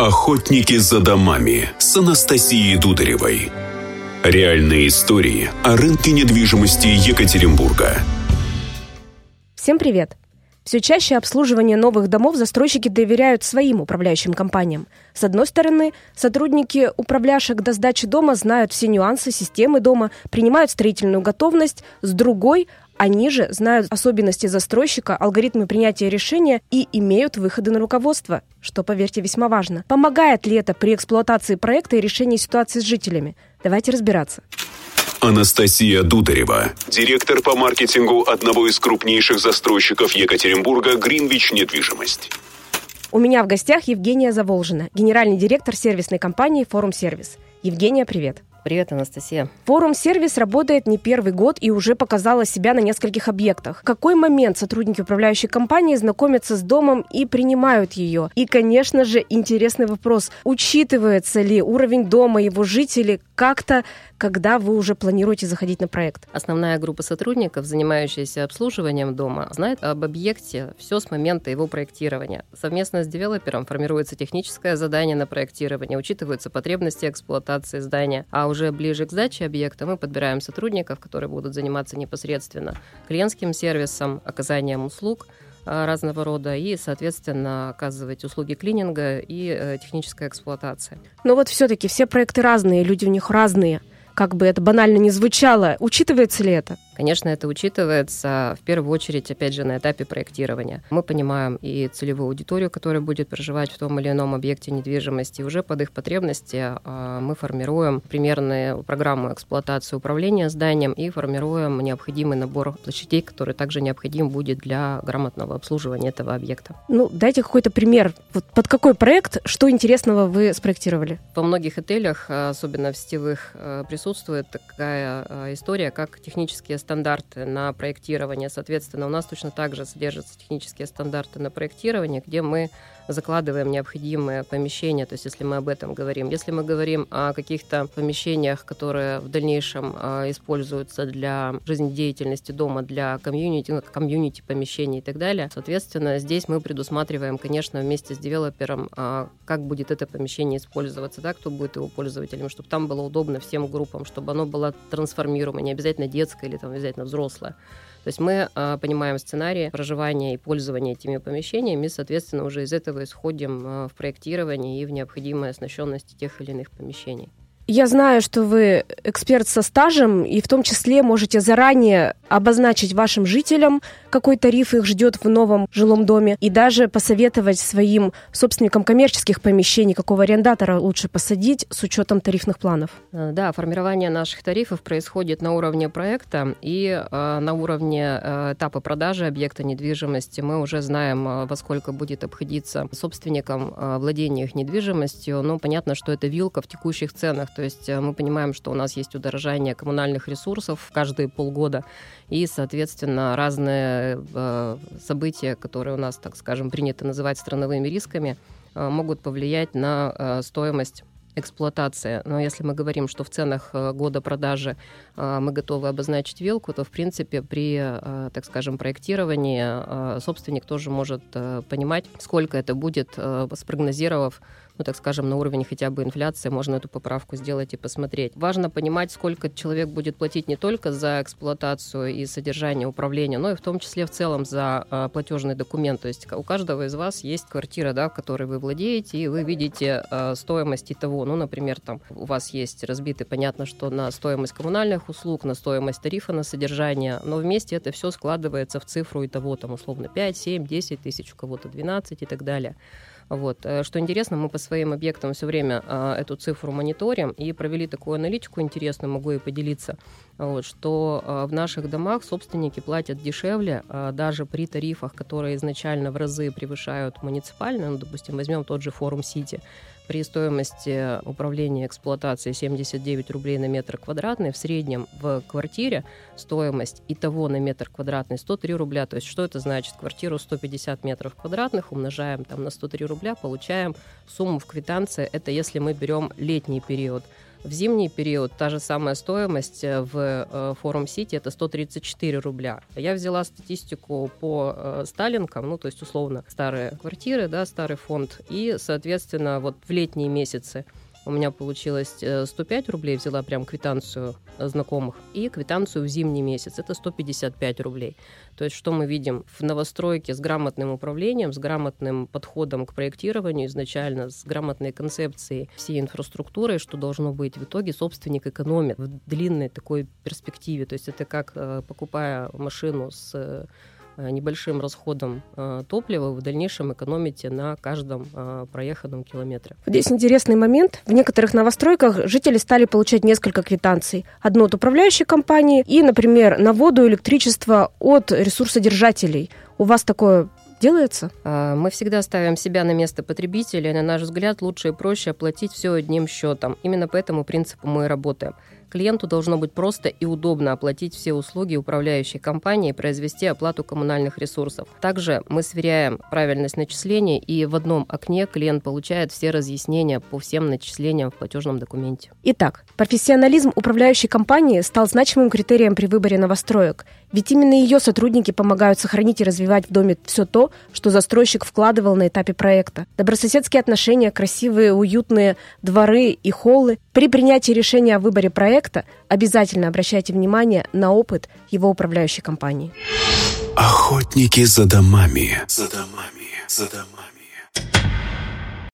«Охотники за домами» с Анастасией Дударевой. Реальные истории о рынке недвижимости Екатеринбурга. Всем привет! Все чаще обслуживание новых домов застройщики доверяют своим управляющим компаниям. С одной стороны, сотрудники управляшек до сдачи дома знают все нюансы системы дома, принимают строительную готовность. С другой, они же знают особенности застройщика, алгоритмы принятия решения и имеют выходы на руководство, что, поверьте, весьма важно. Помогает ли это при эксплуатации проекта и решении ситуации с жителями? Давайте разбираться. Анастасия Дударева, директор по маркетингу одного из крупнейших застройщиков Екатеринбурга «Гринвич-недвижимость». У меня в гостях Евгения Заволжина, генеральный директор сервисной компании «Форум-сервис». Евгения, привет. Привет, Анастасия. «Форум-сервис» работает не первый год и уже показала себя на нескольких объектах. В какой момент сотрудники управляющей компании знакомятся с домом и принимают ее? И, конечно же, интересный вопрос. Учитывается ли уровень дома, его жители как-то, когда вы уже планируете заходить на проект? Основная группа сотрудников, занимающаяся обслуживанием дома, знает об объекте все с момента его проектирования. Совместно с девелопером формируется техническое задание на проектирование, учитываются потребности эксплуатации здания, а уже ближе к сдаче объекта мы подбираем сотрудников, которые будут заниматься непосредственно клиентским сервисом, оказанием услуг разного рода и, соответственно, оказывать услуги клининга и технической эксплуатации. Но вот все-таки все проекты разные, люди в них разные. Как бы это банально ни звучало, учитывается ли это? Конечно, это учитывается в первую очередь, опять же, на этапе проектирования. Мы понимаем и целевую аудиторию, которая будет проживать в том или ином объекте недвижимости. Уже под их потребности мы формируем примерную программу эксплуатации управления зданием и формируем необходимый набор площадей, который также необходим будет для грамотного обслуживания этого объекта. Ну, дайте какой-то пример. Вот под какой проект, что интересного вы спроектировали? Во многих отелях, особенно в сетевых, присутствует такая история, как технические стандарты на проектирование. Соответственно, у нас точно так же содержатся технические стандарты на проектирование, где мы закладываем необходимые помещения, то есть если мы об этом говорим. Если мы говорим о каких-то помещениях, которые в дальнейшем используются для жизнедеятельности дома, для комьюнити помещений и так далее, соответственно, здесь мы предусматриваем, конечно, вместе с девелопером, как будет это помещение использоваться, да, кто будет его пользователем, чтобы там было удобно всем группам, чтобы оно было трансформируемо, не обязательно детское или там обязательно взрослое. То есть мы понимаем сценарии проживания и пользования этими помещениями, и, соответственно, уже из этого исходим в проектировании и в необходимой оснащенности тех или иных помещений. Я знаю, что вы эксперт со стажем, и в том числе можете заранее обозначить вашим жителям, какой тариф их ждет в новом жилом доме, и даже посоветовать своим собственникам коммерческих помещений, какого арендатора лучше посадить с учетом тарифных планов. Да, формирование наших тарифов происходит на уровне проекта и на уровне этапа продажи объекта недвижимости. Мы уже знаем, во сколько будет обходиться собственникам владение их недвижимостью. Но понятно, что это вилка в текущих ценах. То есть мы понимаем, что у нас есть удорожание коммунальных ресурсов каждые полгода и, соответственно, разные события, которые у нас, так скажем, принято называть страновыми рисками, могут повлиять на стоимость эксплуатации. Но если мы говорим, что в ценах года продажи мы готовы обозначить вилку, то, в принципе, при, так скажем, проектировании собственник тоже может понимать, сколько это будет, спрогнозировав, ну, так скажем, на уровне хотя бы инфляции, можно эту поправку сделать и посмотреть. Важно понимать, сколько человек будет платить не только за эксплуатацию и содержание управления, но и в том числе в целом за платежный документ. То есть у каждого из вас есть квартира, да, в которой вы владеете, и вы видите стоимость и того. Ну, например, там у вас есть разбиты, понятно, что на стоимость коммунальных услуг, на стоимость тарифа, на содержание, но вместе это все складывается в цифру и того, там, условно, 5, 7, 10 тысяч, у кого-то 12 и так далее. Вот. Что интересно, мы по своим объектам все время эту цифру мониторим и провели такую аналитику интересную, могу и поделиться, вот, что в наших домах собственники платят дешевле даже при тарифах, которые изначально в разы превышают муниципальные. Ну, допустим, возьмем тот же Форум Сити. При стоимости управления эксплуатации 79 рублей на метр квадратный, в среднем в квартире стоимость итого на метр квадратный 103 рубля. То есть что это значит? Квартиру 150 метров квадратных умножаем там, на 103 рубля, получаем сумму в квитанции. Это если мы берем летний период. В зимний период та же самая стоимость в Форум Сити — это 134 рубля. Я взяла статистику по сталинкам, ну, то есть, условно, старые квартиры, да, старый фонд, и, соответственно, вот в летние месяцы у меня получилось 105 рублей, взяла прям квитанцию знакомых, и квитанцию в зимний месяц — это 155 рублей. То есть что мы видим в новостройке с грамотным управлением, с грамотным подходом к проектированию изначально, с грамотной концепцией всей инфраструктуры, что должно быть, в итоге собственник экономит в длинной такой перспективе. То есть это как, покупая машину с небольшим расходом топлива, вы в дальнейшем экономите на каждом проеханном километре. Здесь интересный момент. В некоторых новостройках жители стали получать несколько квитанций. Одну от управляющей компании и, например, на воду, электричество от ресурсодержателей. У вас такое делается? Мы всегда ставим себя на место потребителя, и, на наш взгляд, лучше и проще оплатить все одним счетом. Именно по этому принципу мы и работаем. Клиенту должно быть просто и удобно оплатить все услуги управляющей компании и произвести оплату коммунальных ресурсов. Также мы сверяем правильность начислений, и в одном окне клиент получает все разъяснения по всем начислениям в платежном документе. Итак, профессионализм управляющей компании стал значимым критерием при выборе новостроек. Ведь именно ее сотрудники помогают сохранить и развивать в доме все то, что застройщик вкладывал на этапе проекта. Добрососедские отношения, красивые, уютные дворы и холлы. При принятии решения о выборе проекта обязательно обращайте внимание на опыт его управляющей компании. Охотники за домами.